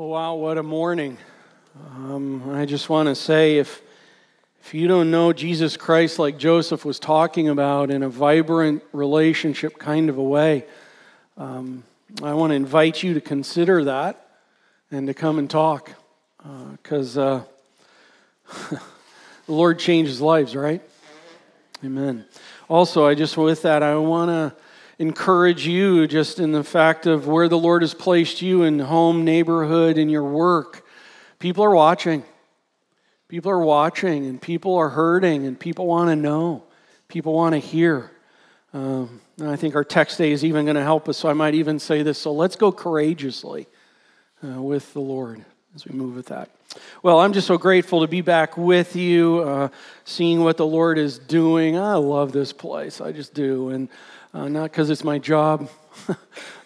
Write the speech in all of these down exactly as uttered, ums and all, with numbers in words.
Well, wow, what a morning. Um, I just want to say, if if you don't know Jesus Christ like Joseph was talking about in a vibrant relationship kind of a way, um, I want to invite you to consider that and to come and talk, because uh, uh, the Lord changes lives, right? Amen. Also, I just with that, I want to encourage you just in the fact of where the Lord has placed you in home, neighborhood, in your work. People are watching. People are watching, and people are hurting, and people want to know. People want to hear. Um, and I think our text day is even going to help us, so I might even say this. So let's go courageously uh, with the Lord as we move with that. Well, I'm just so grateful to be back with you, uh, seeing what the Lord is doing. I love this place. I just do. And Uh, not because it's my job.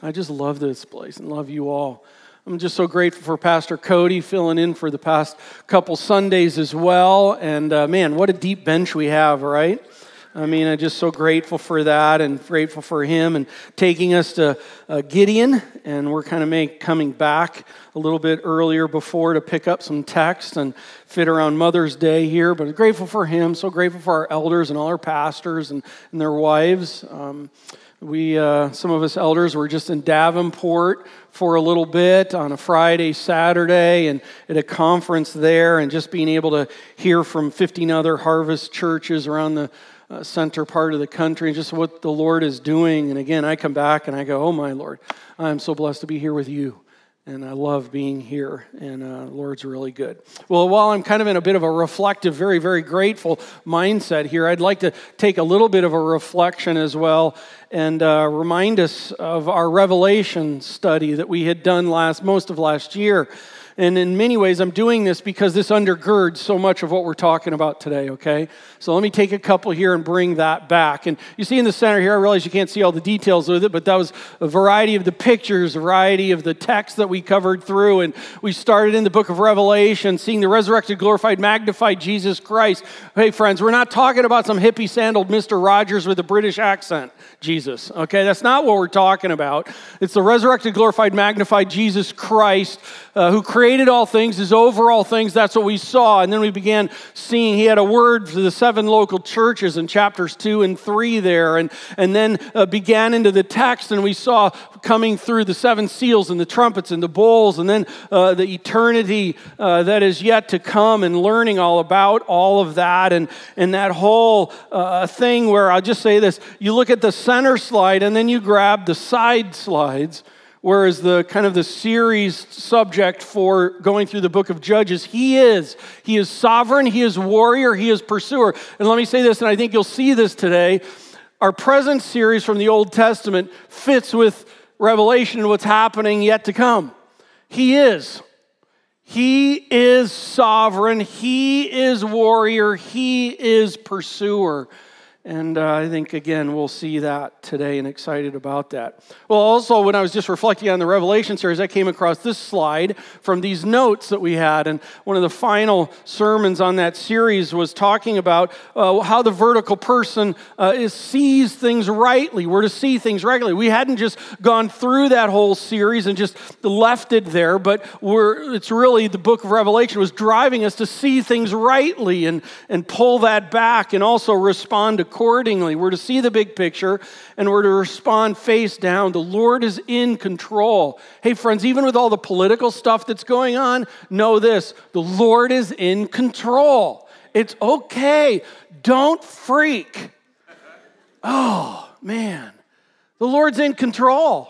I just love this place and love you all. I'm just so grateful for Pastor Cody filling in for the past couple Sundays as well. And uh, man, what a deep bench we have, right? I mean, I'm just so grateful for that and grateful for him and taking us to uh, Gideon. And we're kind of make, coming back a little bit earlier before to pick up some text and fit around Mother's Day here. But I'm grateful for him, so grateful for our elders and all our pastors and, and their wives. Um, we, uh, some of us elders were just in Davenport for a little bit on a Friday, Saturday, and at a conference there, and just being able to hear from fifteen other Harvest churches around the Uh, center part of the country, and just what the Lord is doing. And again, I come back and I go, oh my Lord, I'm so blessed to be here with you. And I love being here, and uh, the Lord's really good. Well, while I'm kind of in a bit of a reflective, very, very grateful mindset here, I'd like to take a little bit of a reflection as well and uh, remind us of our Revelation study that we had done last most of last year. And in many ways, I'm doing this because this undergirds so much of what we're talking about today, okay? So let me take a couple here and bring that back. And you see in the center here, I realize you can't see all the details with it, but that was a variety of the pictures, a variety of the text that we covered through. And we started in the book of Revelation, seeing the resurrected, glorified, magnified Jesus Christ. Hey, friends, we're not talking about some hippie-sandaled Mister Rogers with a British accent, Jesus, okay? That's not what we're talking about. It's the resurrected, glorified, magnified Jesus Christ, uh, who created created all things, is over all things. That's what we saw. And then we began seeing he had a word for the seven local churches in chapters two and three there, and, and then uh, began into the text, and we saw coming through the seven seals and the trumpets and the bowls, and then uh, the eternity uh, that is yet to come, and learning all about all of that, and, and that whole uh, thing where, I'll just say this, you look at the center slide and then you grab the side slides, whereas the kind of the series subject for going through the book of Judges, he is. He is sovereign, he is warrior, he is pursuer. And let me say this, and I think you'll see this today, our present series from the Old Testament fits with Revelation and what's happening yet to come. He is. He is sovereign, he is warrior, he is pursuer. And uh, I think, again, we'll see that today and excited about that. Well, also, when I was just reflecting on the Revelation series, I came across this slide from these notes that we had. And one of the final sermons on that series was talking about uh, how the vertical person uh, is, sees things rightly. We're to see things rightly. We hadn't just gone through that whole series and just left it there, but we're, it's really the book of Revelation was driving us to see things rightly and, and pull that back and also respond to accordingly. We're to see the big picture, and we're to respond face down. The Lord is in control. Hey, friends, even with all the political stuff that's going on, know this, the Lord is in control. It's okay. Don't freak. Oh, man. The Lord's in control,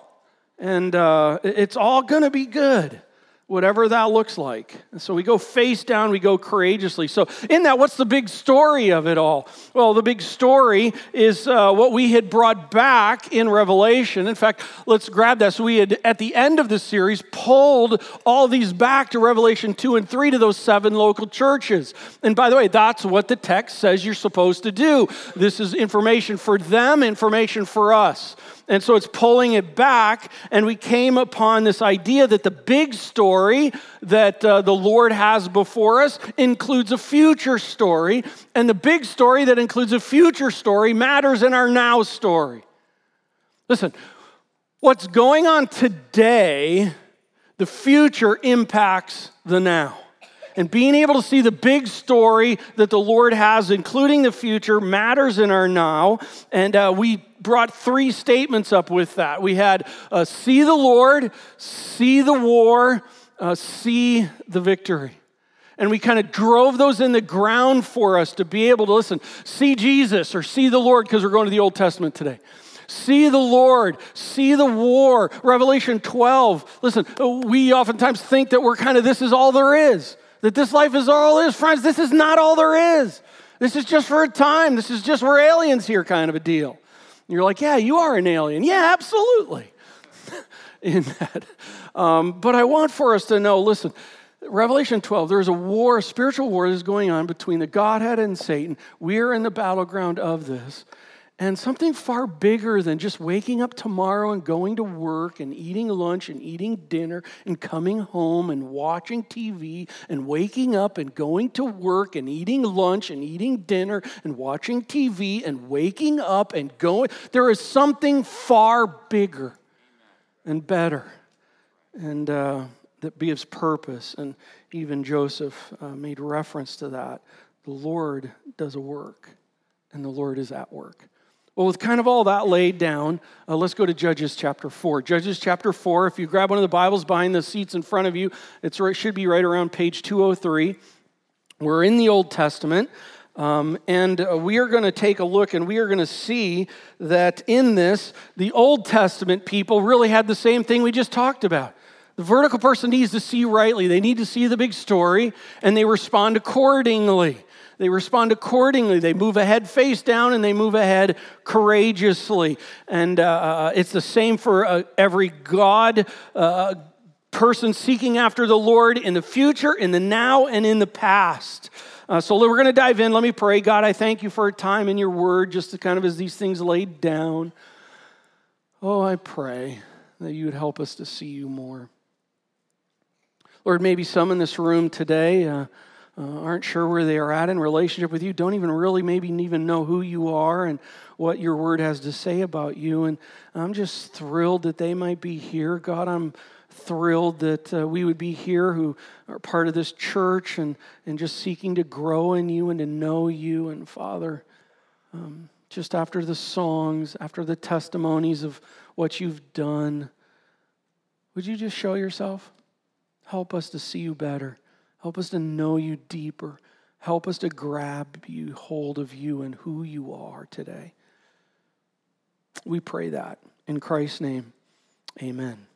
and uh, it's all going to be good, whatever that looks like. And so we go face down, we go courageously. So in that, what's the big story of it all? Well, the big story is uh, what we had brought back in Revelation. In fact, let's grab that. So we had, at the end of this series, pulled all these back to Revelation two and three to those seven local churches. And by the way, that's what the text says you're supposed to do. This is information for them, information for us. And so it's pulling it back, and we came upon this idea that the big story that uh, the Lord has before us includes a future story, and the big story that includes a future story matters in our now story. Listen, what's going on today the future impacts the now. And being able to see the big story that the Lord has, including the future, matters in our now. And uh, we brought three statements up with that. We had uh, see the Lord, see the war, uh, see the victory. And we kind of drove those in the ground for us to be able to listen. See Jesus or see the Lord, because we're going to the Old Testament today. See the Lord, see the war. Revelation twelve. Listen, we oftentimes think that we're kind of, this is all there is. That this life is all is. Friends, this is not all there is. This is just for a time. This is just, we're aliens here kind of a deal. And you're like, yeah, you are an alien. Yeah, absolutely. In that. Um, but I want for us to know, listen, Revelation twelve, there's a war, a spiritual war that's going on between the Godhead and Satan. We are in the battleground of this. And something far bigger than just waking up tomorrow and going to work and eating lunch and eating dinner and coming home and watching T V and waking up and going to work and eating lunch and eating dinner and watching T V and waking up and going. There is something far bigger and better and uh, that gives purpose. And even Joseph uh, made reference to that. The Lord does a work, and the Lord is at work. Well, with kind of all that laid down, uh, let's go to Judges chapter four. Judges chapter four, if you grab one of the Bibles behind the seats in front of you, it's right, should be right around page two oh three. We're in the Old Testament, um, and uh, we are going to take a look, and we are going to see that in this, the Old Testament people really had the same thing we just talked about. The vertical person needs to see rightly. They need to see the big story, and they respond accordingly. They respond accordingly. They move ahead face down, and they move ahead courageously. And uh, it's the same for uh, every God uh, person seeking after the Lord in the future, in the now, and in the past. Uh, so we're going to dive in. Let me pray. God, I thank you for a time in your word, just to kind of as these things laid down. Oh, I pray that you would help us to see you more. Lord, maybe some in this room today Uh, Uh, aren't sure where they are at in relationship with you, don't even really maybe even know who you are and what your word has to say about you. And I'm just thrilled that they might be here. God, I'm thrilled that uh, we would be here who are part of this church and, and just seeking to grow in you and to know you. And Father, um, just after the songs, after the testimonies of what you've done, would you just show yourself? Help us to see you better. Help us to know you deeper. Help us to grab you, hold of you and who you are today. We pray that in Christ's name, amen.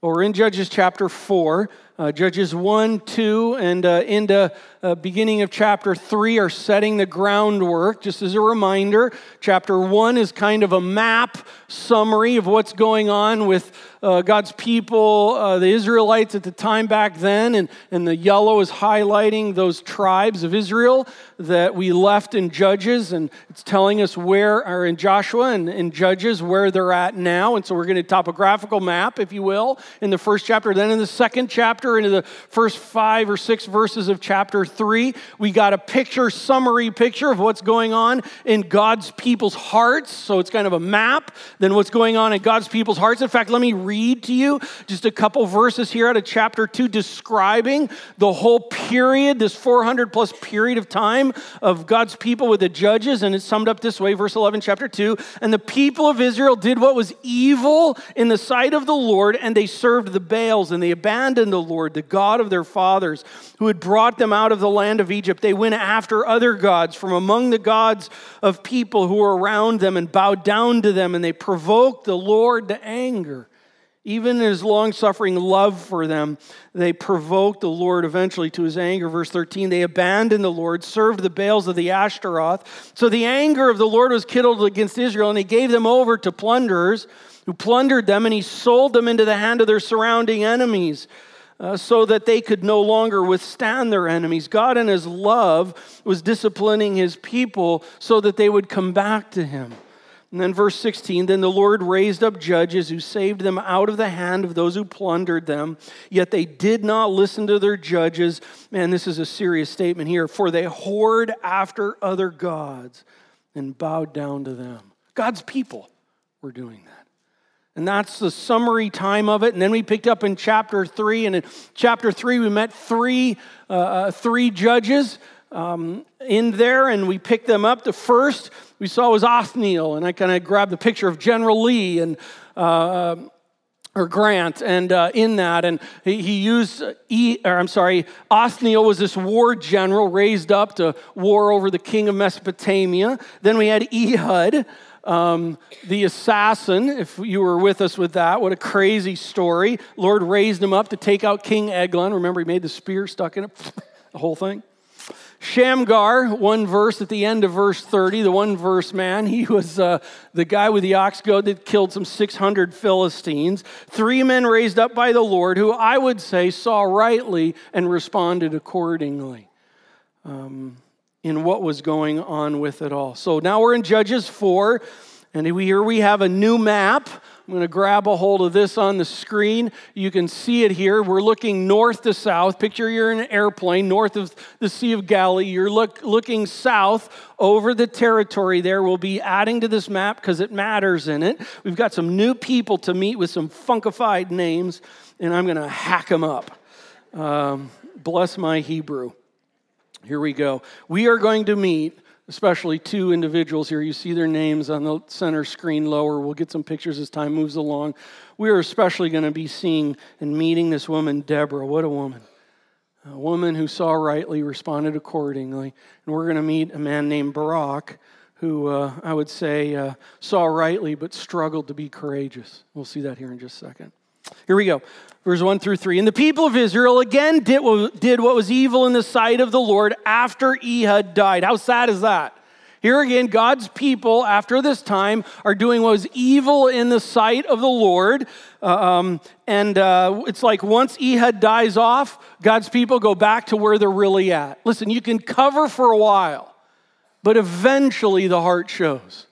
Well, we're in Judges chapter four. Uh, Judges one, two, and uh, into uh, beginning of chapter three are setting the groundwork. Just as a reminder, chapter one is kind of a map summary of what's going on with uh, God's people, uh, the Israelites at the time back then, and, and the yellow is highlighting those tribes of Israel that we left in Judges, and it's telling us where, or in Joshua and in Judges, where they're at now. And so we're going to topographical map, if you will, in the first chapter. Then in the second chapter, into the first five or six verses of chapter three, we got a picture, summary picture of what's going on in God's people's hearts. So it's kind of a map, then what's going on in God's people's hearts. In fact, let me read to you just a couple verses here out of chapter two, describing the whole period, this four hundred plus period of time of God's people with the judges. And it's summed up this way, verse eleven, chapter two, and the people of Israel did what was evil in the sight of the Lord, and they served the Baals, and they abandoned the Lord. Lord, the God of their fathers, who had brought them out of the land of Egypt. They went after other gods from among the gods of people who were around them and bowed down to them, and they provoked the Lord to anger. Even in his long-suffering love for them, they provoked the Lord eventually to his anger. Verse thirteen, they abandoned the Lord, served the Baals of the Ashtaroth. So the anger of the Lord was kindled against Israel, and he gave them over to plunderers who plundered them, and he sold them into the hand of their surrounding enemies. Uh, so that they could no longer withstand their enemies. God in his love was disciplining his people so that they would come back to him. And then verse sixteen, then the Lord raised up judges who saved them out of the hand of those who plundered them, yet they did not listen to their judges. Man, this is a serious statement here. For they whored after other gods and bowed down to them. God's people were doing that. And that's the summary time of it. And then we picked up in chapter three. And in chapter three, we met three uh, three judges um, in there. And we picked them up. The first we saw was Othniel. And I kind of grabbed the picture of General Lee and uh, or Grant. And uh, in that, and he, he used, e, or I'm sorry, Othniel was this war general raised up to war over the king of Mesopotamia. Then we had Ehud. Um, the assassin, if you were with us with that, what a crazy story. Lord raised him up to take out King Eglon. Remember, he made the spear stuck in it, the whole thing. Shamgar, one verse at the end of verse thirty, the one verse man. He was uh, the guy with the ox goad that killed some six hundred Philistines. Three men raised up by the Lord who I would say saw rightly and responded accordingly. Um in what was going on with it all. So now we're in Judges four, and here we have a new map. I'm going to grab a hold of this on the screen. You can see it here. We're looking north to south. Picture you're in an airplane north of the Sea of Galilee. You're look, looking south over the territory there. We'll be adding to this map because it matters in it. We've got some new people to meet with some funkified names, and I'm going to hack them up. Um, bless my Hebrew. Here we go. We are going to meet, especially two individuals here. You see their names on the center screen lower. We'll get some pictures as time moves along. We are especially going to be seeing and meeting this woman, Deborah. What a woman. A woman who saw rightly, responded accordingly. And we're going to meet a man named Barak, who uh, I would say uh, saw rightly but struggled to be courageous. We'll see that here in just a second. Here we go, verse one through three. And the people of Israel again did what was evil in the sight of the Lord after Ehud died. How sad is that? Here again, God's people after this time are doing what was evil in the sight of the Lord. Um, and uh, it's like once Ehud dies off, God's people go back to where they're really at. Listen, you can cover for a while, but eventually the heart shows.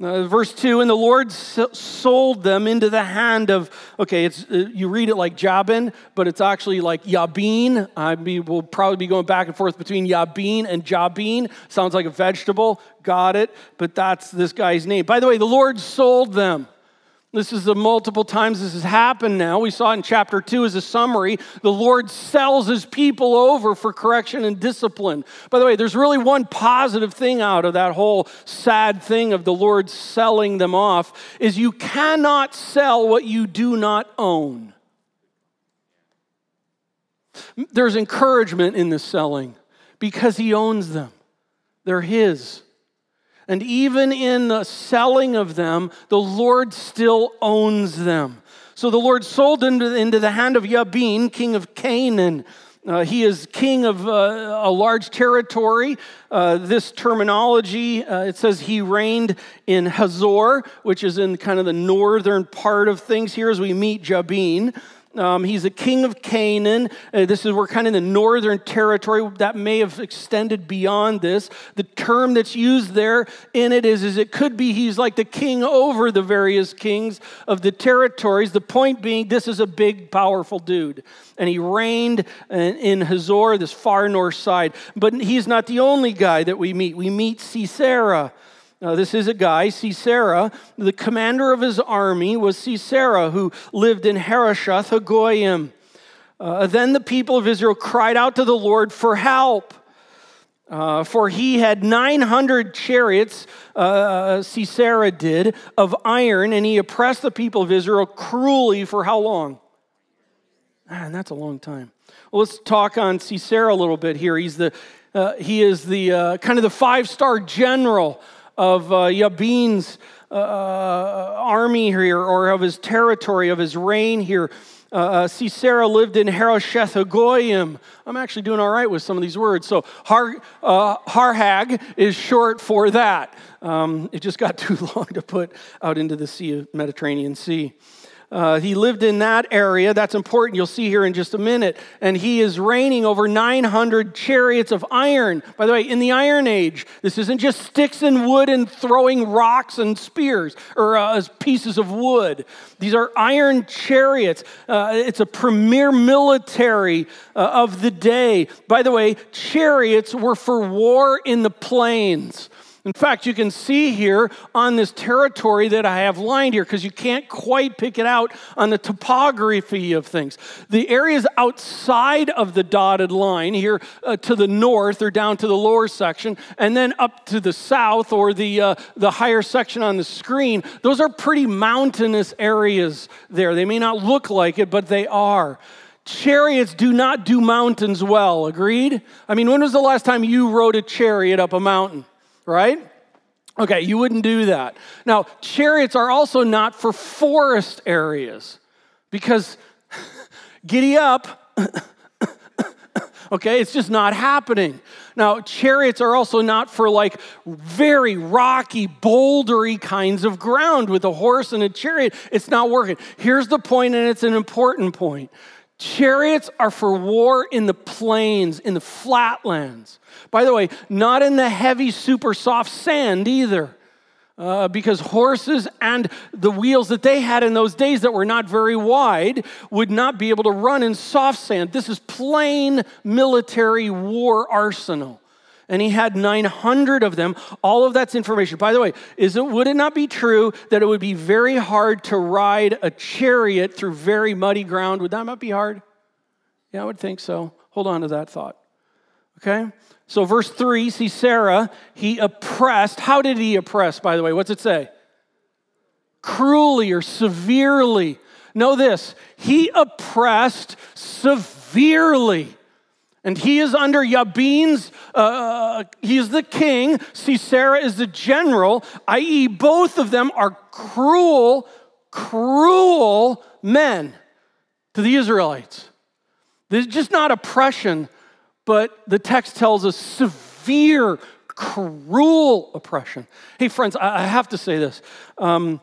Uh, verse two, and the Lord sold them into the hand of, okay, it's uh, you read it like Jabin, but it's actually like Jabin. I will probably be going back and forth between Jabin and Jabin. Sounds like a vegetable. Got it. But that's this guy's name. By the way, the Lord sold them. This is the multiple times this has happened now. We saw it in chapter two as a summary. The Lord sells his people over for correction and discipline. By the way, there's really one positive thing out of that whole sad thing of the Lord selling them off is you cannot sell what you do not own. There's encouragement in the selling because he owns them. They're his. And even in the selling of them, the Lord still owns them. So the Lord sold them into the hand of Jabin, king of Canaan. Uh, he is king of uh, a large territory. Uh, this terminology, uh, it says he reigned in Hazor, which is in kind of the northern part of things here as we meet Jabin. Um, he's a king of Canaan. Uh, this is, we're kind of in the northern territory that may have extended beyond this. The term that's used there in it is, is it could be he's like the king over the various kings of the territories. The point being, this is a big, powerful dude. And he reigned in Hazor, this far north side. But he's not the only guy that we meet. We meet Sisera. Now, this is a guy, Sisera. The commander of his army was Sisera, who lived in Harosheth Hagoyim. Uh, then the people of Israel cried out to the Lord for help, uh, for he had nine hundred chariots, uh, Sisera did, of iron, and he oppressed the people of Israel cruelly for how long? Man, that's a long time. Well, let's talk on Sisera a little bit here. He's the, uh, he is the uh, kind of the five-star general of uh, Jabin's uh, army here, or of his territory, of his reign here. Uh, Sisera lived in Harosheth Hagoyim. I'm actually doing all right with some of these words. So har, uh, Harhag is short for that. Um, it just got too long to put out into the sea of Mediterranean Sea. Uh, he lived in that area. That's important. You'll see here in just a minute. And he is reigning over nine hundred chariots of iron. By the way, in the Iron Age, this isn't just sticks and wood and throwing rocks and spears or uh, pieces of wood. These are iron chariots. Uh, it's a premier military uh, of the day. By the way, chariots were for war in the plains. In fact, you can see here on this territory that I have lined here, because you can't quite pick it out on the topography of things. The areas outside of the dotted line here uh, to the north or down to the lower section, and then up to the south or the, uh, the higher section on the screen, those are pretty mountainous areas there. They may not look like it, but they are. Chariots do not do mountains well, agreed? I mean, when was the last time you rode a chariot up a mountain, right? Okay, you wouldn't do that. Now, chariots are also not for forest areas because giddy up, okay, it's just not happening. Now, chariots are also not for like very rocky, bouldery kinds of ground with a horse and a chariot. It's not working. Here's the point, and it's an important point. Chariots are for war in the plains, in the flatlands. By the way, not in the heavy, super soft sand either, uh, because horses and the wheels that they had in those days that were not very wide would not be able to run in soft sand. This is plain military war arsenal. And he had nine hundred of them. All of that's information. By the way, is it, would it not be true that it would be very hard to ride a chariot through very muddy ground? Would that not be hard? Yeah, I would think so. Hold on to that thought. Okay? So verse three, Sisera, he oppressed. How did he oppress, by the way? What's it say? Cruelly or severely. Know this, he oppressed severely. And he is under Jabin's, uh, he is the king, Sisera is the general, that is both of them are cruel, cruel men to the Israelites. This is just not oppression, but the text tells us severe, cruel oppression. Hey friends, I have to say this. Um,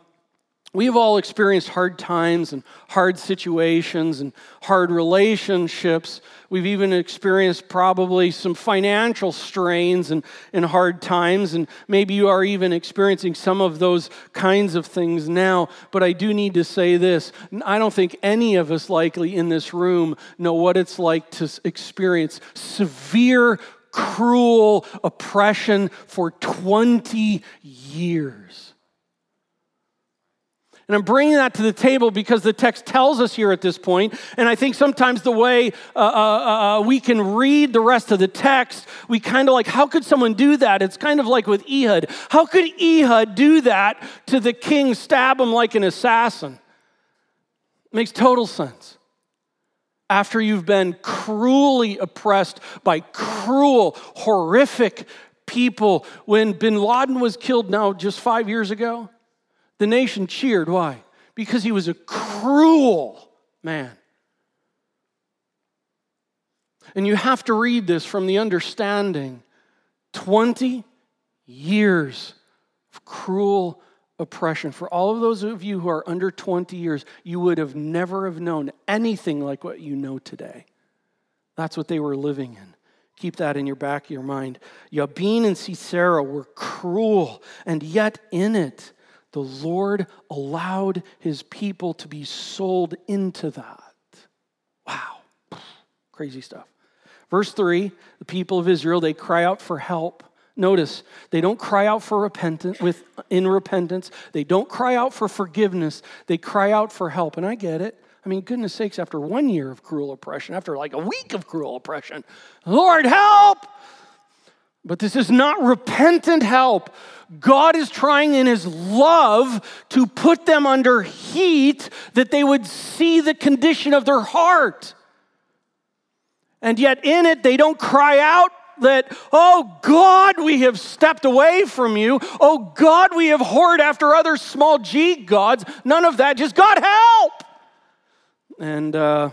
We've all experienced hard times and hard situations and hard relationships. We've even experienced probably some financial strains and, and hard times, and maybe you are even experiencing some of those kinds of things now. But I do need to say this. I don't think any of us likely in this room know what it's like to experience severe, cruel oppression for twenty years. And I'm bringing that to the table because the text tells us here at this point, and I think sometimes the way uh, uh, uh, we can read the rest of the text, we kind of like, how could someone do that? It's kind of like with Ehud. How could Ehud do that to the king, stab him like an assassin? It makes total sense. After you've been cruelly oppressed by cruel, horrific people. When bin Laden was killed now just five years ago, the nation cheered. Why? Because he was a cruel man. And you have to read this from the understanding. twenty years of cruel oppression. For all of those of you who are under twenty years, you would have never have known anything like what you know today. That's what they were living in. Keep that in your back of your mind. Jabin and Sisera were cruel, and yet in it, the Lord allowed his people to be sold into that. Wow. Crazy stuff. Verse three, the people of Israel, they cry out for help. Notice, they don't cry out for repentance, with, in repentance. They don't cry out for forgiveness. They cry out for help. And I get it. I mean, goodness sakes, after one year of cruel oppression, after like a week of cruel oppression, Lord, help! But this is not repentant help. God is trying in his love to put them under heat that they would see the condition of their heart. And yet in it, they don't cry out that, oh God, we have stepped away from you. Oh God, we have whored after other small g gods. None of that, just God help. And uh,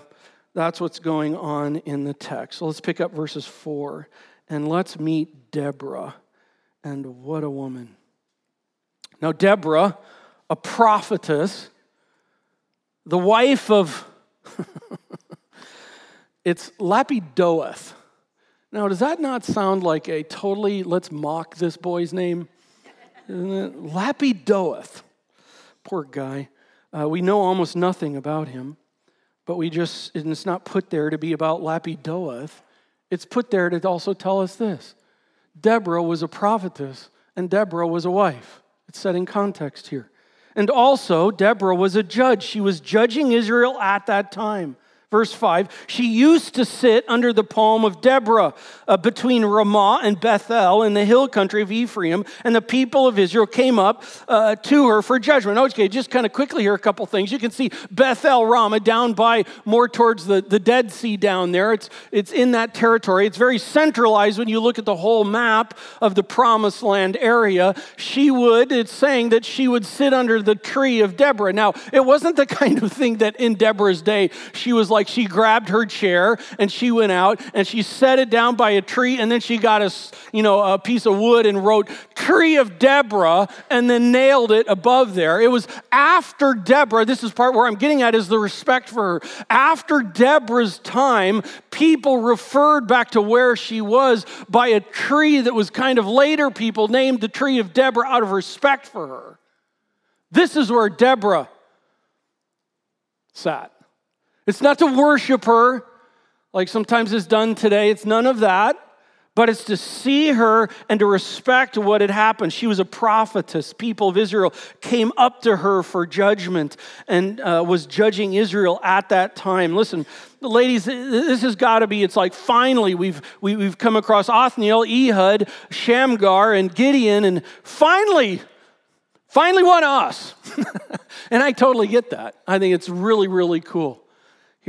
that's what's going on in the text. So let's pick up verses four. And let's meet Deborah. And what a woman. Now Deborah, a prophetess, the wife of, it's Lappidoth. Now does that not sound like a totally, let's mock this boy's name? Isn't it? Lappidoth. Poor guy. Uh, we know almost nothing about him, but we just, and it's not put there to be about Lappidoth. It's put there to also tell us this. Deborah was a prophetess and Deborah was a wife. It's set in context here. And also, Deborah was a judge. She was judging Israel at that time. Verse five, she used to sit under the palm of Deborah uh, between Ramah and Bethel in the hill country of Ephraim, and the people of Israel came up uh, to her for judgment. Okay, just kind of quickly here, a couple things. You can see Bethel, Ramah, down by, more towards the, the Dead Sea down there. It's, it's in that territory. It's very centralized when you look at the whole map of the Promised Land area. She would, it's saying that she would sit under the tree of Deborah. Now, it wasn't the kind of thing that in Deborah's day, she was like, Like she grabbed her chair and she went out and she set it down by a tree, and then she got a, you know, a piece of wood and wrote "Tree of Deborah" and then nailed it above there. It was after Deborah. This is part where I'm getting at is the respect for her. After Deborah's time, people referred back to where she was by a tree that was kind of later people named the Tree of Deborah out of respect for her. This is where Deborah sat. It's not to worship her, like sometimes it's done today. It's none of that, but it's to see her and to respect what had happened. She was a prophetess. People of Israel came up to her for judgment and uh, was judging Israel at that time. Listen, ladies, this has got to be, it's like finally we've we, we've come across Othniel, Ehud, Shamgar, and Gideon, and finally, finally one of us. And I totally get that. I think it's really, really cool.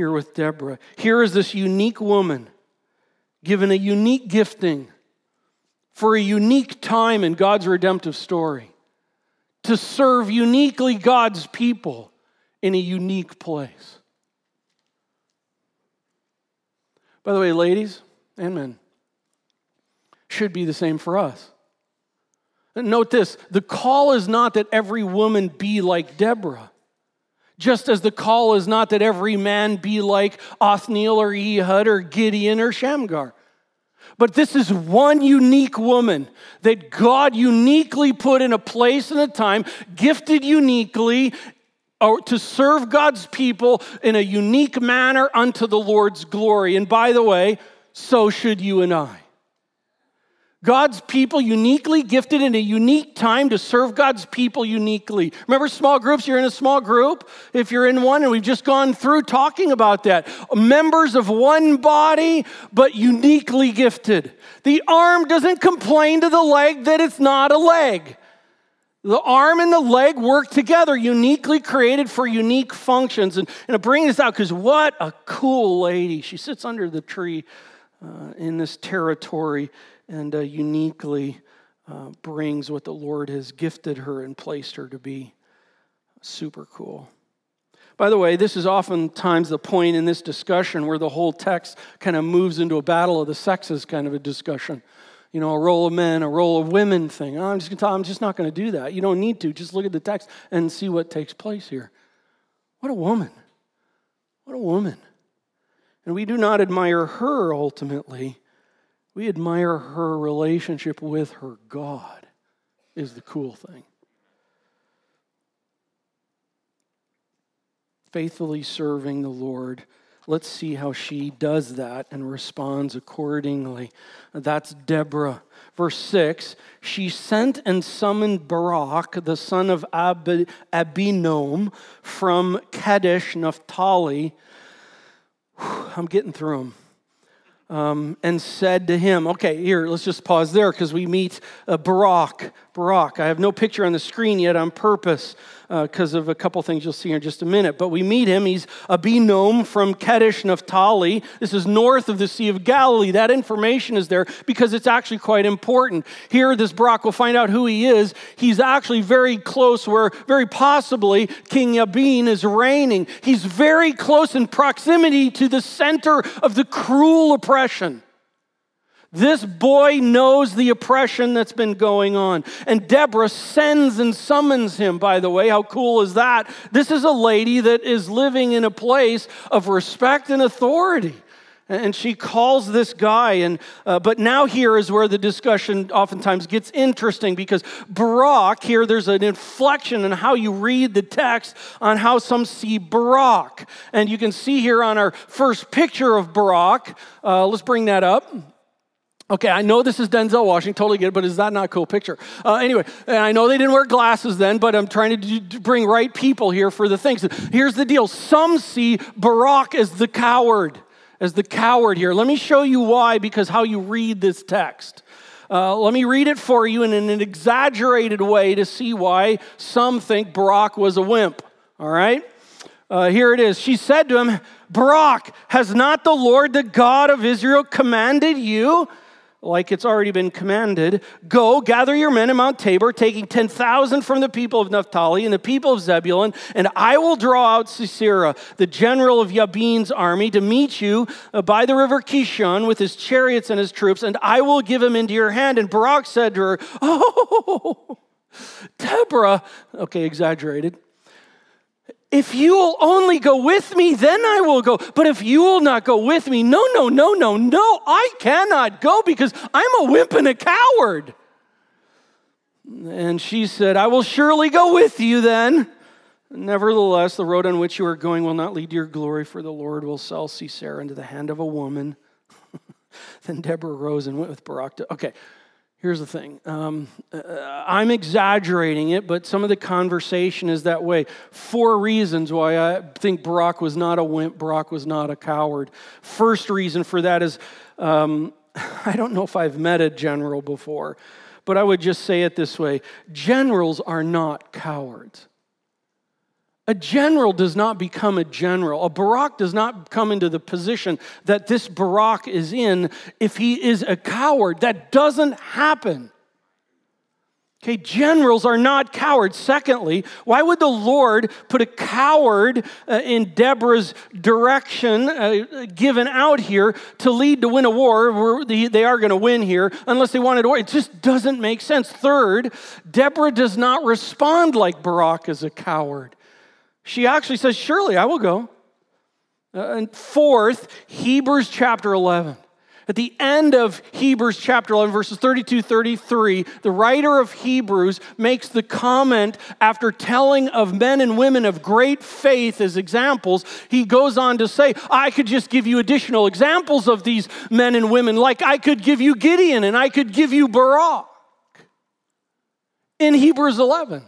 Here with Deborah. Here is this unique woman given a unique gifting for a unique time in God's redemptive story to serve uniquely God's people in a unique place. By the way, ladies and men, should be the same for us. Note this, the call is not that every woman be like Deborah. Just as the call is not that every man be like Othniel or Ehud or Gideon or Shamgar. But this is one unique woman that God uniquely put in a place and a time, gifted uniquely to serve God's people in a unique manner unto the Lord's glory. And by the way, so should you and I. God's people uniquely gifted in a unique time to serve God's people uniquely. Remember small groups? You're in a small group. If you're in one, and we've just gone through talking about that. Members of one body, but uniquely gifted. The arm doesn't complain to the leg that it's not a leg. The arm and the leg work together, uniquely created for unique functions. And, and I'm bringing this out because what a cool lady. She sits under the tree uh, in this territory and uh, uniquely uh, brings what the Lord has gifted her and placed her to be. Super cool. By the way, this is oftentimes the point in this discussion where the whole text kind of moves into a battle of the sexes kind of a discussion. You know, a role of men, a role of women thing. Oh, I'm just gonna, I'm just not going to do that. You don't need to. Just look at the text and see what takes place here. What a woman. What a woman. And we do not admire her ultimately. We admire her relationship with her God is the cool thing. Faithfully serving the Lord. Let's see how she does that and responds accordingly. That's Deborah. Verse six, she sent and summoned Barak, the son of Ab- Abinoam, from Kedesh-Naphtali. Whew, I'm getting through them. Um, and said to him, okay, here, let's just pause there because we meet uh, Barak. Barak, I have no picture on the screen yet on purpose because uh, of a couple things you'll see here in just a minute. But we meet him. He's Abinoam from Kedesh-Naphtali. This is north of the Sea of Galilee. That information is there because it's actually quite important. Here, this Barak, we'll find out who he is. He's actually very close where very possibly King Jabin is reigning. He's very close in proximity to the center of the cruel oppression. This boy knows the oppression that's been going on. And Deborah sends and summons him, by the way. How cool is that? This is a lady that is living in a place of respect and authority. And she calls this guy. And uh, but now here is where the discussion oftentimes gets interesting because Barak, here there's an inflection in how you read the text on how some see Barak. And you can see here on our first picture of Barak, uh, let's bring that up. Okay, I know this is Denzel Washington, totally get it, but is that not a cool picture? Uh, anyway, and I know they didn't wear glasses then, but I'm trying to d- bring right people here for the things. Here's the deal. Some see Barak as the coward, as the coward here. Let me show you why, because how you read this text. Uh, let me read it for you in an exaggerated way to see why some think Barak was a wimp, all right? Uh, here it is. She said to him, Barak, has not the Lord, the God of Israel, commanded you, like it's already been commanded, go gather your men in Mount Tabor, taking ten thousand from the people of Naphtali and the people of Zebulun, and I will draw out Sisera, the general of Jabin's army, to meet you by the river Kishon with his chariots and his troops, and I will give him into your hand. And Barak said to her, oh, Deborah, okay, exaggerated, if you will only go with me, then I will go. But if you will not go with me, no, no, no, no, no, I cannot go because I'm a wimp and a coward. And she said, I will surely go with you then. Nevertheless, the road on which you are going will not lead to your glory, for the Lord will sell Sisera into the hand of a woman. Then Deborah rose and went with Barak to, okay. Here's the thing, um, uh, I'm exaggerating it, but some of the conversation is that way. Four reasons why I think Barak was not a wimp, Barak was not a coward. First reason for that is, um, I don't know if I've met a general before, but I would just say it this way, generals are not cowards. A general does not become a general. A Barak does not come into the position that this Barak is in if he is a coward. That doesn't happen. Okay, generals are not cowards. Secondly, why would the Lord put a coward uh, in Deborah's direction uh, given out here to lead to win a war? Where they are going to win here unless they wanted to war. It just doesn't make sense. Third, Deborah does not respond like Barak is a coward. She actually says, surely I will go. Uh, and fourth, Hebrews chapter eleven. At the end of Hebrews chapter eleven, verses thirty-two thirty-three, the writer of Hebrews makes the comment after telling of men and women of great faith as examples. He goes on to say, I could just give you additional examples of these men and women, like I could give you Gideon and I could give you Barak in Hebrews eleven.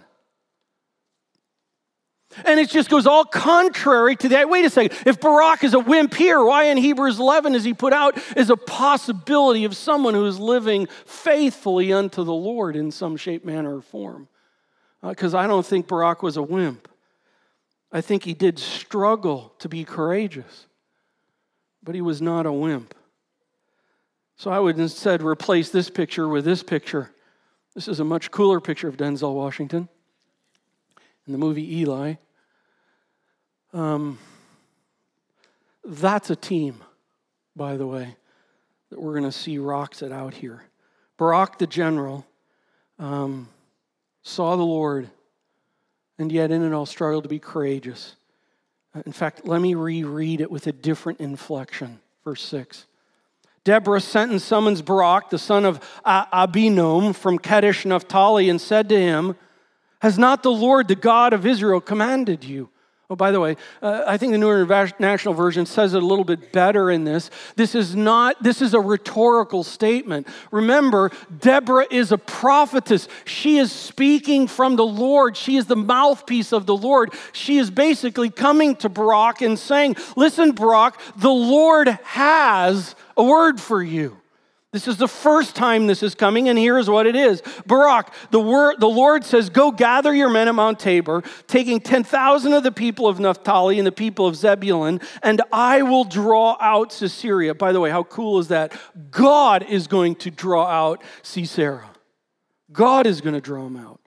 And it just goes all contrary to that. Wait a second. If Barak is a wimp here, why in Hebrews eleven is he put out as a possibility of someone who is living faithfully unto the Lord in some shape, manner, or form? Because uh, I don't think Barak was a wimp. I think he did struggle to be courageous, but he was not a wimp. So I would instead replace this picture with this picture. This is a much cooler picture of Denzel Washington. In the movie Eli, um, that's a team, by the way, that we're going to see rocks it out here. Barak the general um, saw the Lord, and yet in it all struggled to be courageous. In fact, let me reread it with a different inflection. Verse six. Deborah sent and summons Barak, the son of Abinoam from Kedesh-Naphtali, and said to him, has not the Lord, the God of Israel, commanded you? Oh, by the way, uh, I think the New International Version says it a little bit better in this. This is not, this is a rhetorical statement. Remember, Deborah is a prophetess. She is speaking from the Lord. She is the mouthpiece of the Lord. She is basically coming to Barak and saying, listen, Barak, the Lord has a word for you. This is the first time this is coming, and here is what it is. Barak, the word, the Lord says, go gather your men at Mount Tabor, taking ten thousand of the people of Naphtali and the people of Zebulun, and I will draw out Sisera. By the way, how cool is that? God is going to draw out Sisera. God is going to draw him out.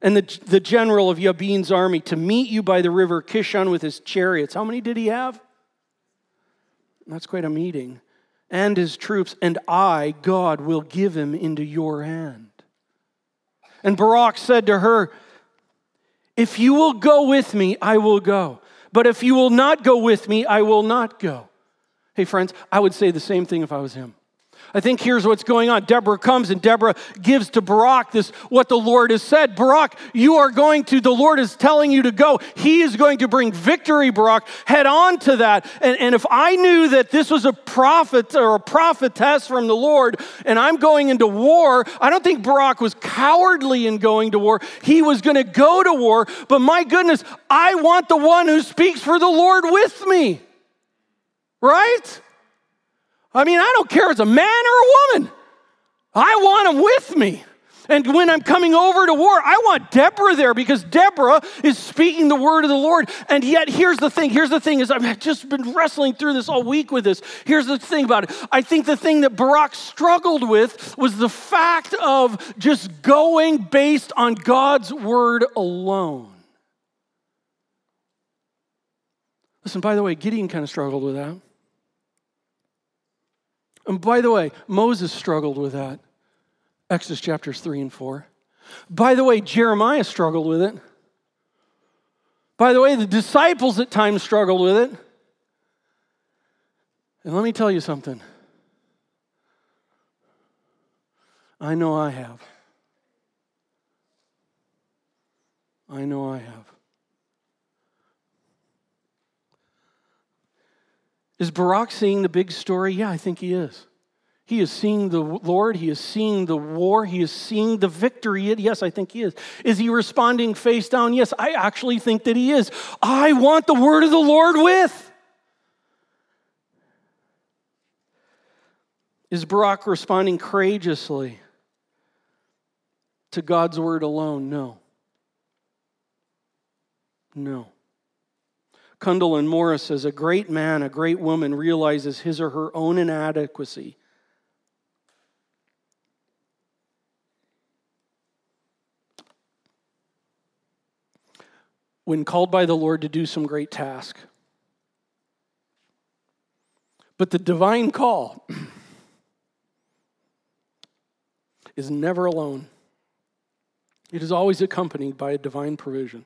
And the, the general of Jabin's army to meet you by the river Kishon with his chariots. How many did he have? That's quite a meeting. And his troops, and I, God, will give him into your hand. And Barak said to her, if you will go with me, I will go. But if you will not go with me, I will not go. Hey, friends, I would say the same thing if I was him. I think here's what's going on. Deborah comes and Deborah gives to Barak this, what the Lord has said. Barak, you are going to, the Lord is telling you to go. He is going to bring victory, Barak. Head on to that. And, and if I knew that this was a prophet or a prophetess from the Lord and I'm going into war, I don't think Barak was cowardly in going to war. He was going to go to war. But my goodness, I want the one who speaks for the Lord with me. Right? I mean, I don't care if it's a man or a woman. I want him with me. And when I'm coming over to war, I want Deborah there because Deborah is speaking the word of the Lord. And yet, here's the thing. Here's the thing is I've just been wrestling through this all week with this. Here's the thing about it. I think the thing that Barak struggled with was the fact of just going based on God's word alone. Listen, by the way, Gideon kind of struggled with that. And by the way, Moses struggled with that. Exodus chapters three and four. By the way, Jeremiah struggled with it. By the way, the disciples at times struggled with it. And let me tell you something. I know I have. I know I have. Is Barak seeing the big story? Yeah, I think he is. He is seeing the Lord. He is seeing the war. He is seeing the victory. Yes, I think he is. Is he responding face down? Yes, I actually think that he is. I want the word of the Lord with. Is Barak responding courageously to God's word alone? No. No. Kundal and Morris says, a great man, a great woman realizes his or her own inadequacy. When called by the Lord to do some great task. But the divine call is never alone. It is always accompanied by a divine provision.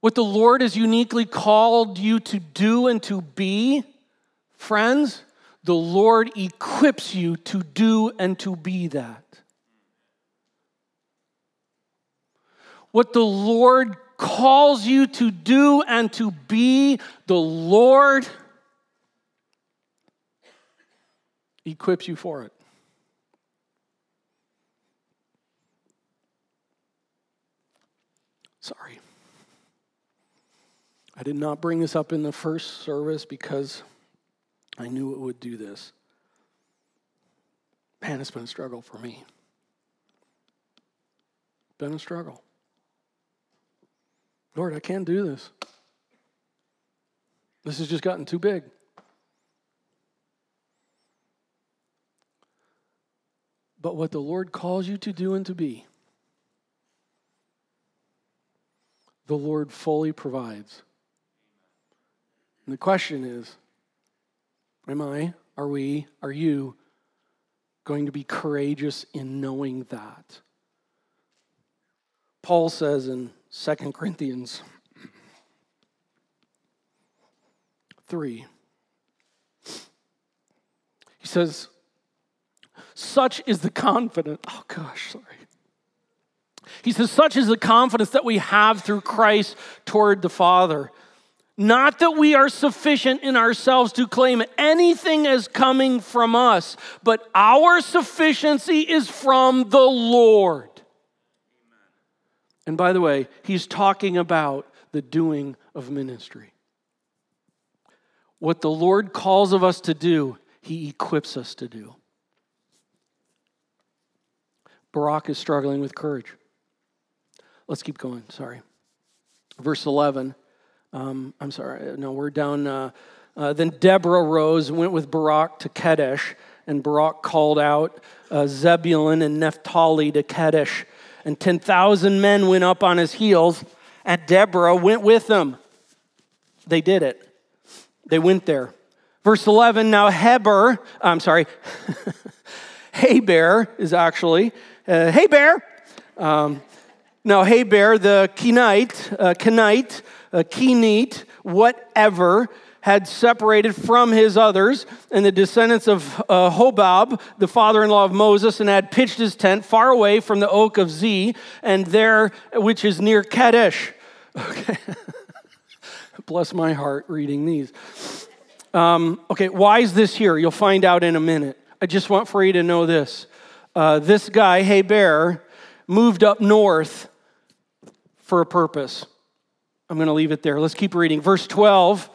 What the Lord has uniquely called you to do and to be, friends, the Lord equips you to do and to be that. What the Lord calls you to do and to be, the Lord equips you for it. Sorry. I did not bring this up in the first service because I knew it would do this. Man, it's been a struggle for me. Been a struggle. Lord, I can't do this. This has just gotten too big. But what the Lord calls you to do and to be, the Lord fully provides. And the question is, am I, are we, are you going to be courageous in knowing that? Paul says in Second Corinthians three, he says, such is the confidence, oh gosh, sorry. He says, such is the confidence that we have through Christ toward the Father. Not that we are sufficient in ourselves to claim anything as coming from us, but our sufficiency is from the Lord. Amen. And by the way, he's talking about the doing of ministry. What the Lord calls of us to do, he equips us to do. Barak is struggling with courage. Let's keep going, sorry. Verse eleven. Um, I'm sorry, no, we're down. Uh, uh, then Deborah rose and went with Barak to Kedesh, and Barak called out uh, Zebulun and Naphtali to Kedesh, and ten thousand men went up on his heels, and Deborah went with them. They did it. They went there. Verse eleven, now Heber, I'm sorry, Heber is actually, uh, Heber, um, now Heber, the Kenite, uh, Kenite, Uh, Kenite, whatever, had separated from his others, and the descendants of uh, Hobab, the father-in-law of Moses, and had pitched his tent far away from the oak of Zee, and there, which is near Kadesh. Okay. Bless my heart reading these. Um, okay, why is this here? You'll find out in a minute. I just want for you to know this. Uh, this guy, Heber, moved up north for a purpose. I'm going to leave it there. Let's keep reading. Verse twelve.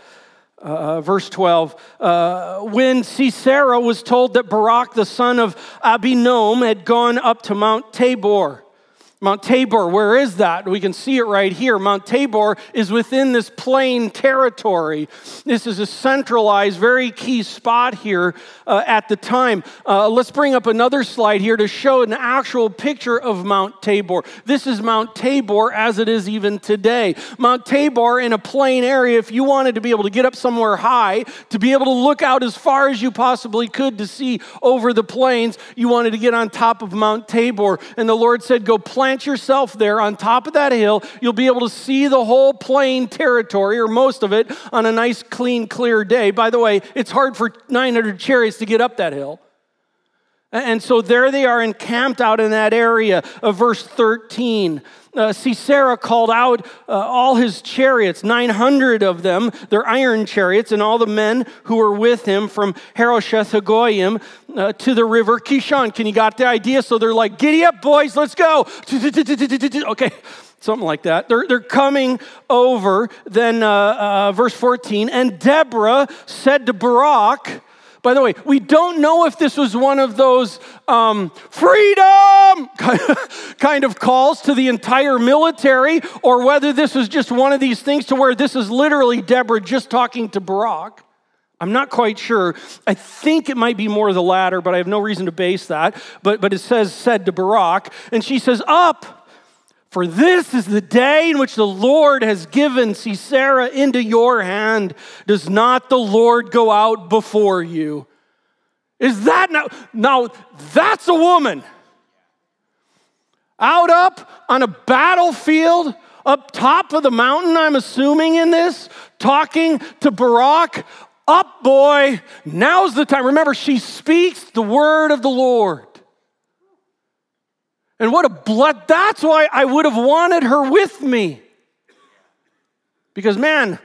Uh, verse twelve, uh, when Sisera was told that Barak, the son of Abinoam, had gone up to Mount Tabor. Mount Tabor, where is that? We can see it right here. Mount Tabor is within this plain territory. This is a centralized, very key spot here uh, at the time. Uh, let's bring up another slide here to show an actual picture of Mount Tabor. This is Mount Tabor as it is even today. Mount Tabor in a plain area, if you wanted to be able to get up somewhere high, to be able to look out as far as you possibly could to see over the plains, you wanted to get on top of Mount Tabor. And the Lord said, go plant yourself there on top of that hill. You'll be able to see the whole plain territory, or most of it, on a nice, clean, clear day. By the way, it's hard for nine hundred chariots to get up that hill. And so there they are encamped out in that area. Uh, verse thirteen, uh, Sisera called out uh, all his chariots, nine hundred of them, their iron chariots, and all the men who were with him from Harosheth Hagoyim uh, to the river Kishon. Can you got the idea? So they're like, giddy up, boys, let's go. Okay. Something like that. They're, they're coming over. Then uh, uh, verse fourteen, and Deborah said to Barak, by the way, we don't know if this was one of those um, freedom kind of calls to the entire military, or whether this was just one of these things to where this is literally Deborah just talking to Barak. I'm not quite sure. I think it might be more the latter, but I have no reason to base that. But, but it says, said to Barak, and she says, up. For this is the day in which the Lord has given Sisera into your hand. Does not the Lord go out before you? Is that now? Now, that's a woman. Out up on a battlefield, up top of the mountain, I'm assuming in this, talking to Barak. Up, boy, now's the time. Remember, she speaks the word of the Lord. And what a blood, that's why I would have wanted her with me. Because man,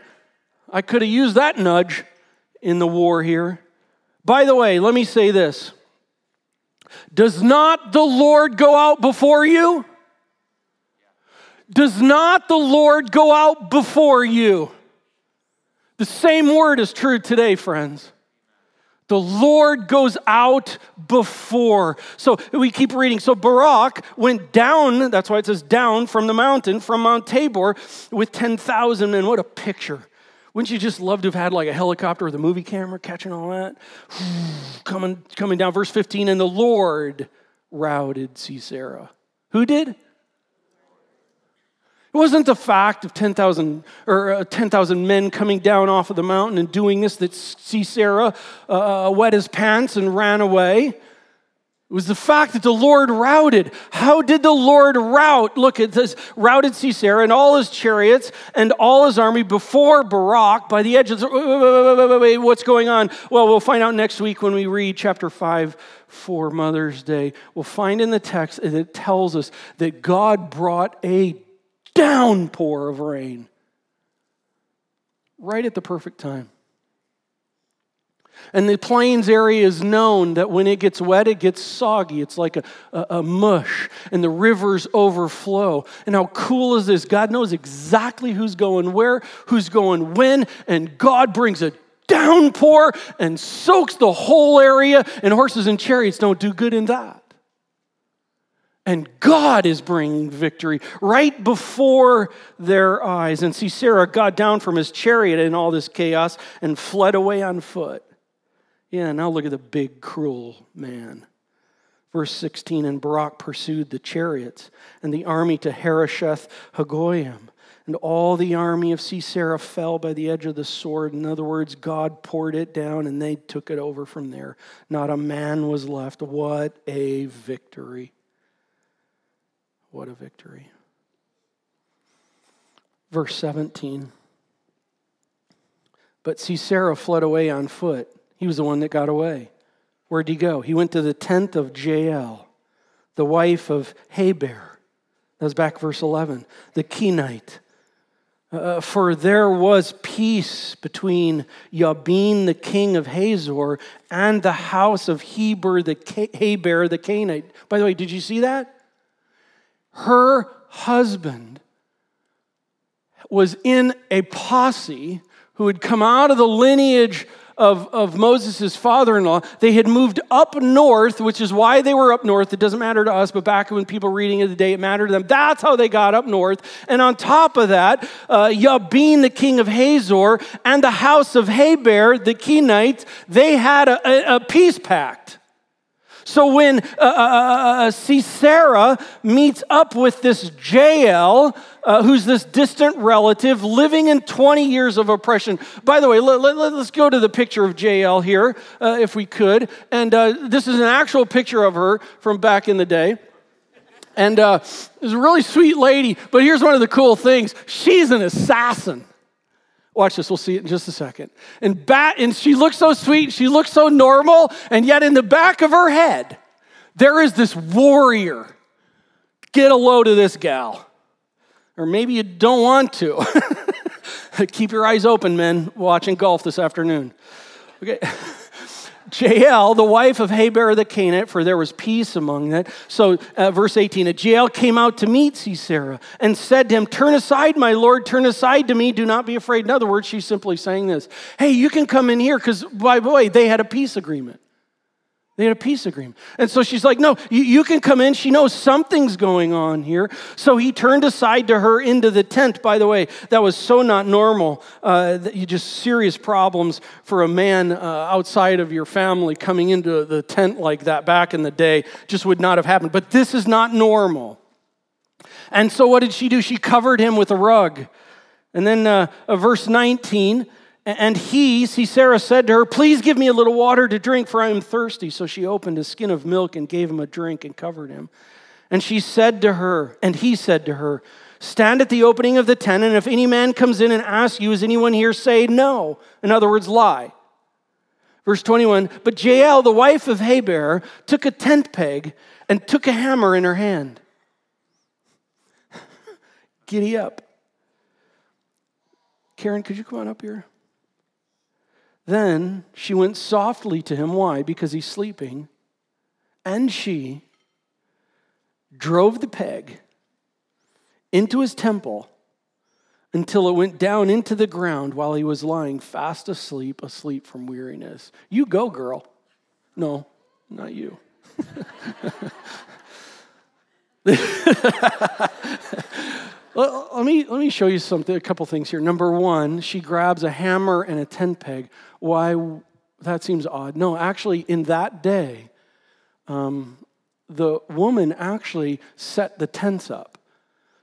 I could have used that nudge in the war here. By the way, let me say this. Does not the Lord go out before you? Does not the Lord go out before you? The same word is true today, friends. The Lord goes out before. So we keep reading. So Barak went down, that's why it says down from the mountain, from Mount Tabor, with ten thousand men. What a picture. Wouldn't you just love to have had like a helicopter with a movie camera catching all that? coming, coming down, verse fifteen, and the Lord routed Sisera. Who did? It wasn't the fact of ten thousand or ten thousand men coming down off of the mountain and doing this that Sisera uh, wet his pants and ran away. It was the fact that the Lord routed. How did the Lord rout? Look at this. Routed Sisera and all his chariots and all his army before Barak by the edge of the... Wait, wait, wait, wait, wait, what's going on? Well, we'll find out next week when we read chapter five for Mother's Day. We'll find in the text that it tells us that God brought a downpour of rain right at the perfect time. And the plains area is known that when it gets wet, it gets soggy. It's like a, a, a mush, and the rivers overflow. And how cool is this? God knows exactly who's going where, who's going when, and God brings a downpour and soaks the whole area, and horses and chariots don't do good in that. And God is bringing victory right before their eyes. And Sisera got down from his chariot in all this chaos and fled away on foot. Yeah, now look at the big, cruel man. Verse sixteen, and Barak pursued the chariots and the army to Harosheth Hagoyim. And all the army of Sisera fell by the edge of the sword. In other words, God poured it down and they took it over from there. Not a man was left. What a victory. What a victory. Verse seventeen. But Sisera fled away on foot. He was the one that got away. Where'd he go? He went to the tent of Jael, the wife of Heber. That was back verse eleven. The Kenite. Uh, for there was peace between Jabin, the king of Hazor, and the house of Heber, the K- Heber, the Canite. By the way, did you see that? Her husband was in a posse who had come out of the lineage of, of Moses' father-in-law. They had moved up north, which is why they were up north. It doesn't matter to us, but back when people reading it today, it mattered to them. That's how they got up north. And on top of that, uh, Jabin, the king of Hazor, and the house of Heber, the Kenite, they had a, a, a peace pact. So when uh, uh, Sisera meets up with this Jael, uh, who's this distant relative living in twenty years of oppression. By the way, let, let, let's go to the picture of Jael here, uh, if we could. And uh, this is an actual picture of her from back in the day. And uh, it was a really sweet lady, but here's one of the cool things. She's an assassin. Watch this, we'll see it in just a second. And bat, and she looks so sweet, she looks so normal, and yet in the back of her head, there is this warrior. Get a load of this gal. Or maybe you don't want to. Keep your eyes open, men, watching golf this afternoon. Okay. Jael, the wife of Heber the Kenite, for there was peace among them. So uh, verse eighteen, Jael came out to meet Sisera and said to him, turn aside, my lord, turn aside to me, do not be afraid. In other words, she's simply saying this, hey, you can come in here, because by the way, they had a peace agreement. They had a peace agreement. And so she's like, no, you, you can come in. She knows something's going on here. So he turned aside to her into the tent. By the way, that was so not normal. Uh, that you just serious problems for a man uh, outside of your family coming into the tent like that back in the day just would not have happened. But this is not normal. And so what did she do? She covered him with a rug. And then uh, uh, verse nineteen, and he, Sisera, said to her, please give me a little water to drink, for I am thirsty. So she opened a skin of milk and gave him a drink and covered him. And she said to her, and he said to her, stand at the opening of the tent, and if any man comes in and asks you, is anyone here, say no. In other words, lie. Verse twenty-one, but Jael, the wife of Heber, took a tent peg and took a hammer in her hand. Giddy up. Karen, could you come on up here? Then she went softly to him. Why? Because he's sleeping. And she drove the peg into his temple until it went down into the ground while he was lying fast asleep, asleep from weariness. You go, girl. No, not you. Let me, let me show you something, a couple things here. Number one, she grabs a hammer and a tent peg. Why? That seems odd. No, actually, in that day, um, the woman actually set the tents up.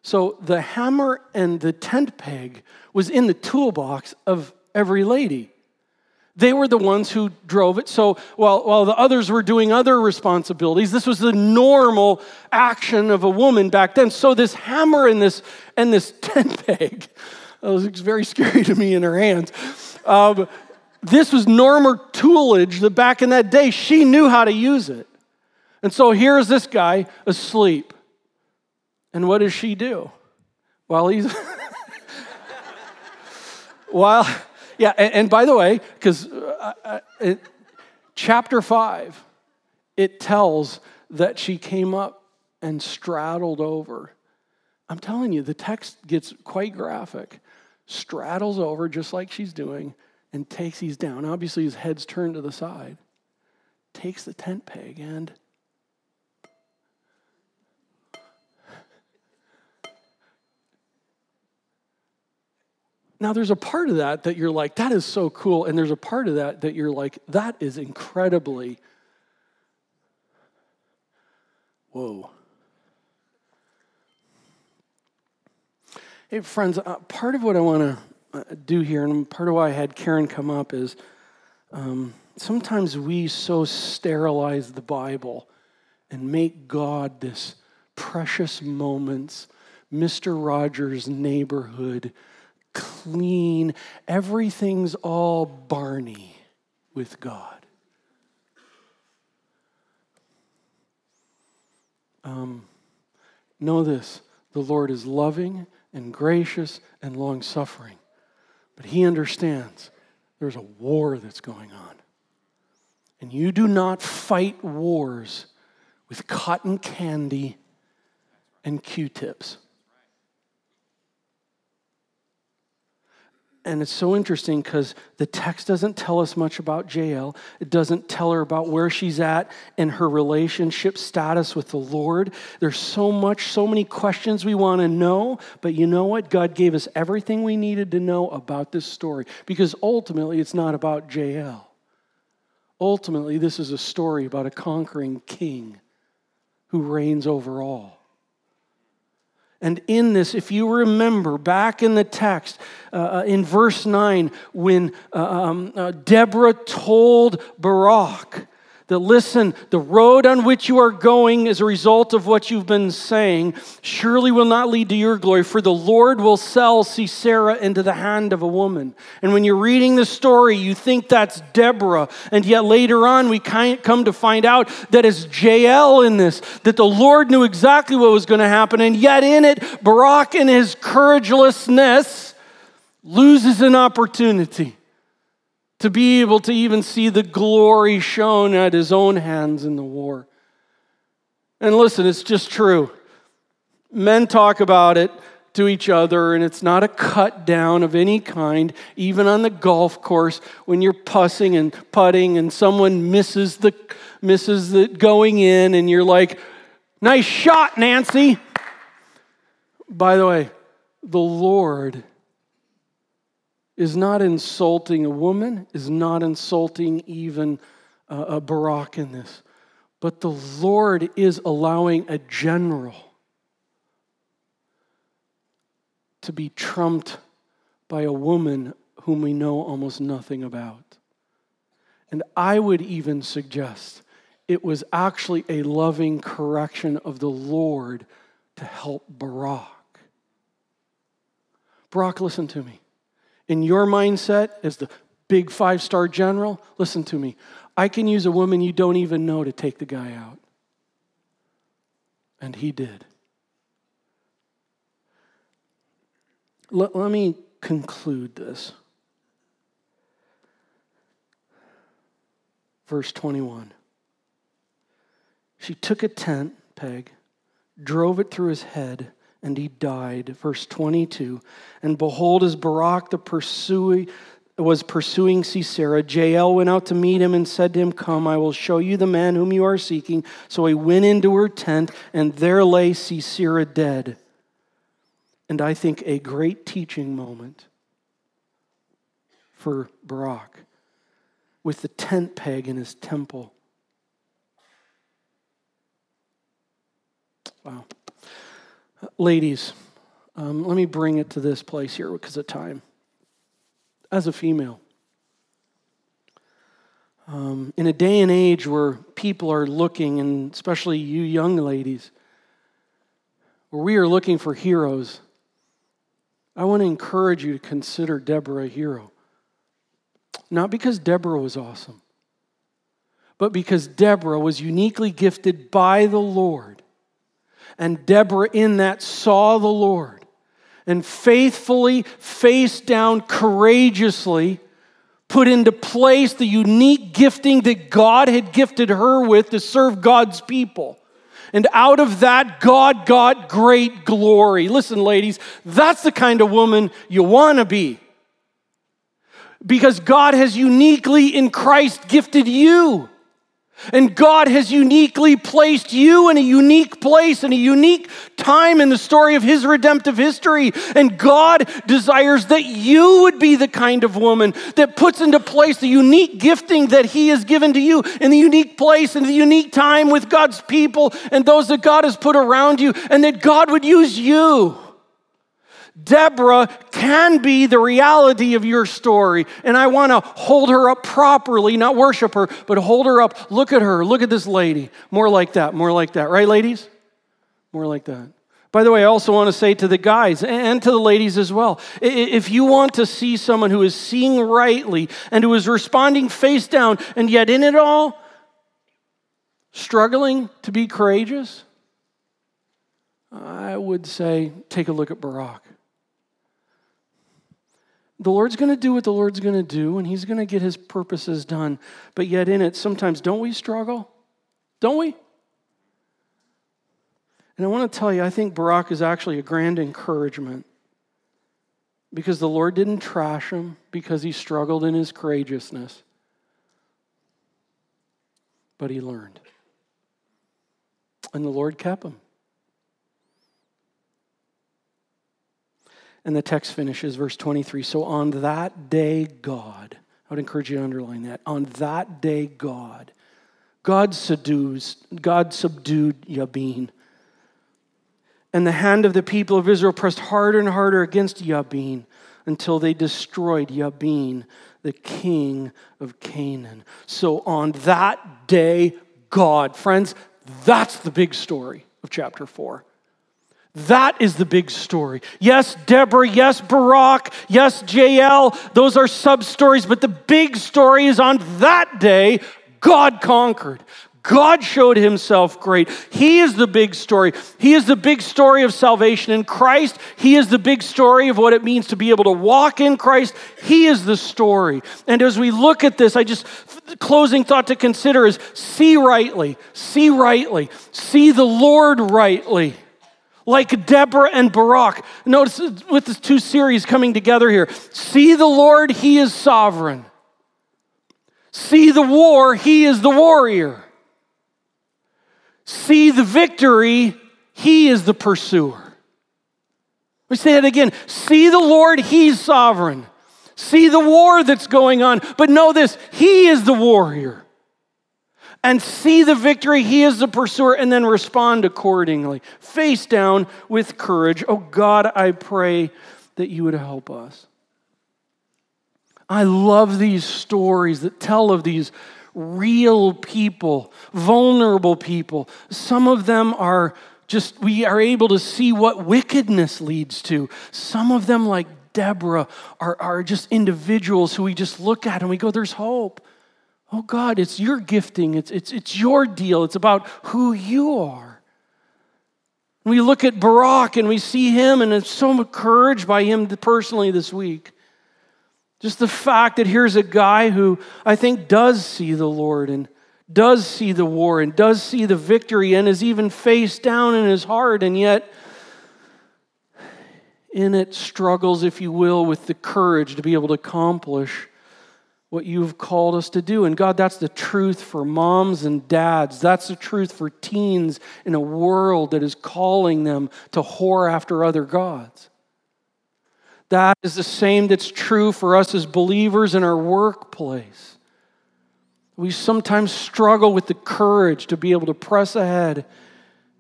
So the hammer and the tent peg was in the toolbox of every lady. They were the ones who drove it. So while, while the others were doing other responsibilities, this was the normal action of a woman back then. So this hammer and this and this tent peg, that was very scary to me in her hands. Um, this was normal toolage that back in that day, she knew how to use it. And so here's this guy asleep. And what does she do? While he's... while... Yeah, and, and by the way, because uh, uh, chapter five, it tells that she came up and straddled over. I'm telling you, the text gets quite graphic. Straddles over just like she's doing and takes these down. Obviously, his head's turned to the side. Takes the tent peg and now, there's a part of that that you're like, that is so cool. And there's a part of that that you're like, that is incredibly, whoa. Hey, friends, uh, part of what I want to uh, do here, and part of why I had Karen come up is um, sometimes we so sterilize the Bible and make God this precious moments, Mister Rogers' neighborhood clean. Everything's all Barney with God. Um, know this, the Lord is loving and gracious and long-suffering, but he understands there's a war that's going on. And you do not fight wars with cotton candy and Q-tips. And it's so interesting because the text doesn't tell us much about Jael. It doesn't tell her about where she's at and her relationship status with the Lord. There's so much, so many questions we want to know. But you know what? God gave us everything we needed to know about this story. Because ultimately, it's not about Jael. Ultimately, this is a story about a conquering king who reigns over all. And in this, if you remember back in the text, uh, in verse nine, when um, uh, Deborah told Barak that, listen, the road on which you are going as a result of what you've been saying surely will not lead to your glory, for the Lord will sell Sisera into the hand of a woman. And when you're reading the story, you think that's Deborah, and yet later on we come to find out that it's Jael in this, that the Lord knew exactly what was going to happen, and yet in it, Barak in his courageousness loses an opportunity to be able to even see the glory shown at his own hands in the war. And listen, it's just true. Men talk about it to each other, and it's not a cut down of any kind, even on the golf course when you're pussing and putting and someone misses the misses the going in, and you're like, nice shot, Nancy. By the way, the Lord is not insulting a woman, is not insulting even uh, a Barak in this. But the Lord is allowing a general to be trumped by a woman whom we know almost nothing about. And I would even suggest it was actually a loving correction of the Lord to help Barak. Barak, listen to me. In your mindset, as the big five-star general, listen to me. I can use a woman you don't even know to take the guy out. And he did. Let, let me conclude this. Verse twenty-one. She took a tent peg, drove it through his head, and he died. Verse twenty-two, and behold, as Barak the pursuing, was pursuing Sisera, Jael went out to meet him and said to him, come, I will show you the man whom you are seeking. So he went into her tent, and there lay Sisera dead. And I think a great teaching moment for Barak, with the tent peg in his temple. Wow. Ladies, um, let me bring it to this place here because of time. As a female, um, in a day and age where people are looking, and especially you young ladies, where we are looking for heroes, I want to encourage you to consider Deborah a hero. Not because Deborah was awesome, but because Deborah was uniquely gifted by the Lord. And Deborah in that saw the Lord and faithfully, face down, courageously put into place the unique gifting that God had gifted her with to serve God's people. And out of that, God got great glory. Listen, ladies, that's the kind of woman you want to be. Because God has uniquely in Christ gifted you. And God has uniquely placed you in a unique place, in a unique time in the story of his redemptive history. And God desires that you would be the kind of woman that puts into place the unique gifting that he has given to you in the unique place, in the unique time with God's people and those that God has put around you, and that God would use you. Deborah can be the reality of your story, and I want to hold her up properly, not worship her, but hold her up. Look at her. Look at this lady. More like that. More like that. Right, ladies? More like that. By the way, I also want to say to the guys and to the ladies as well, if you want to see someone who is seeing rightly and who is responding face down and yet in it all, struggling to be courageous, I would say take a look at Barak. The Lord's going to do what the Lord's going to do, and he's going to get his purposes done. But yet in it, sometimes don't we struggle? Don't we? And I want to tell you, I think Barak is actually a grand encouragement because the Lord didn't trash him because he struggled in his courageousness. But he learned. And the Lord kept him. And the text finishes, verse twenty-three. So on that day, God, I would encourage you to underline that. On that day, God, God subdues, God subdued Jabin. And the hand of the people of Israel pressed harder and harder against Jabin until they destroyed Jabin, the king of Canaan. So on that day, God. Friends, that's the big story of chapter four. That is the big story. Yes, Deborah, yes, Barak, yes, Jael, those are sub-stories, but the big story is on that day, God conquered. God showed himself great. He is the big story. He is the big story of salvation in Christ. He is the big story of what it means to be able to walk in Christ. He is the story. And as we look at this, I just, the closing thought to consider is see rightly, see rightly, see the Lord rightly. Like Deborah and Barak. Notice with the two series coming together here. See the Lord, he is sovereign. See the war, he is the warrior. See the victory, he is the pursuer. We say that again. See the Lord, he's sovereign. See the war that's going on. But know this, he is the warrior. And see the victory, he is the pursuer, and then respond accordingly. Face down with courage. Oh God, I pray that you would help us. I love these stories that tell of these real people, vulnerable people. Some of them are just, we are able to see what wickedness leads to. Some of them, like Deborah, are, are just individuals who we just look at and we go, there's hope. Oh God, it's your gifting. It's, it's, it's your deal. It's about who you are. We look at Barak and we see him, and I'm so encouraged by him personally this week. Just the fact that here's a guy who I think does see the Lord and does see the war and does see the victory and is even face down in his heart, and yet in it struggles, if you will, with the courage to be able to accomplish what you've called us to do. And God, that's the truth for moms and dads. That's the truth for teens in a world that is calling them to whore after other gods. That is the same that's true for us as believers in our workplace. We sometimes struggle with the courage to be able to press ahead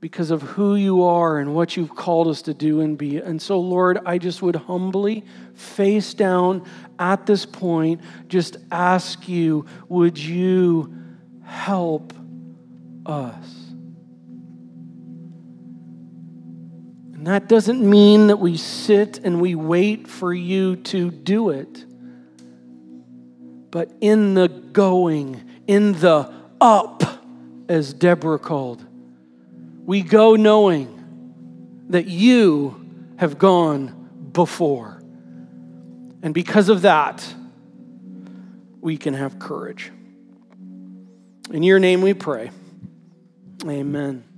because of who you are and what you've called us to do and be. And so, Lord, I just would humbly, face down at this point, just ask you, would you help us? And that doesn't mean that we sit and we wait for you to do it. But in the going, in the up, as Deborah called, we go knowing that you have gone before. And because of that, we can have courage. In your name we pray. Amen.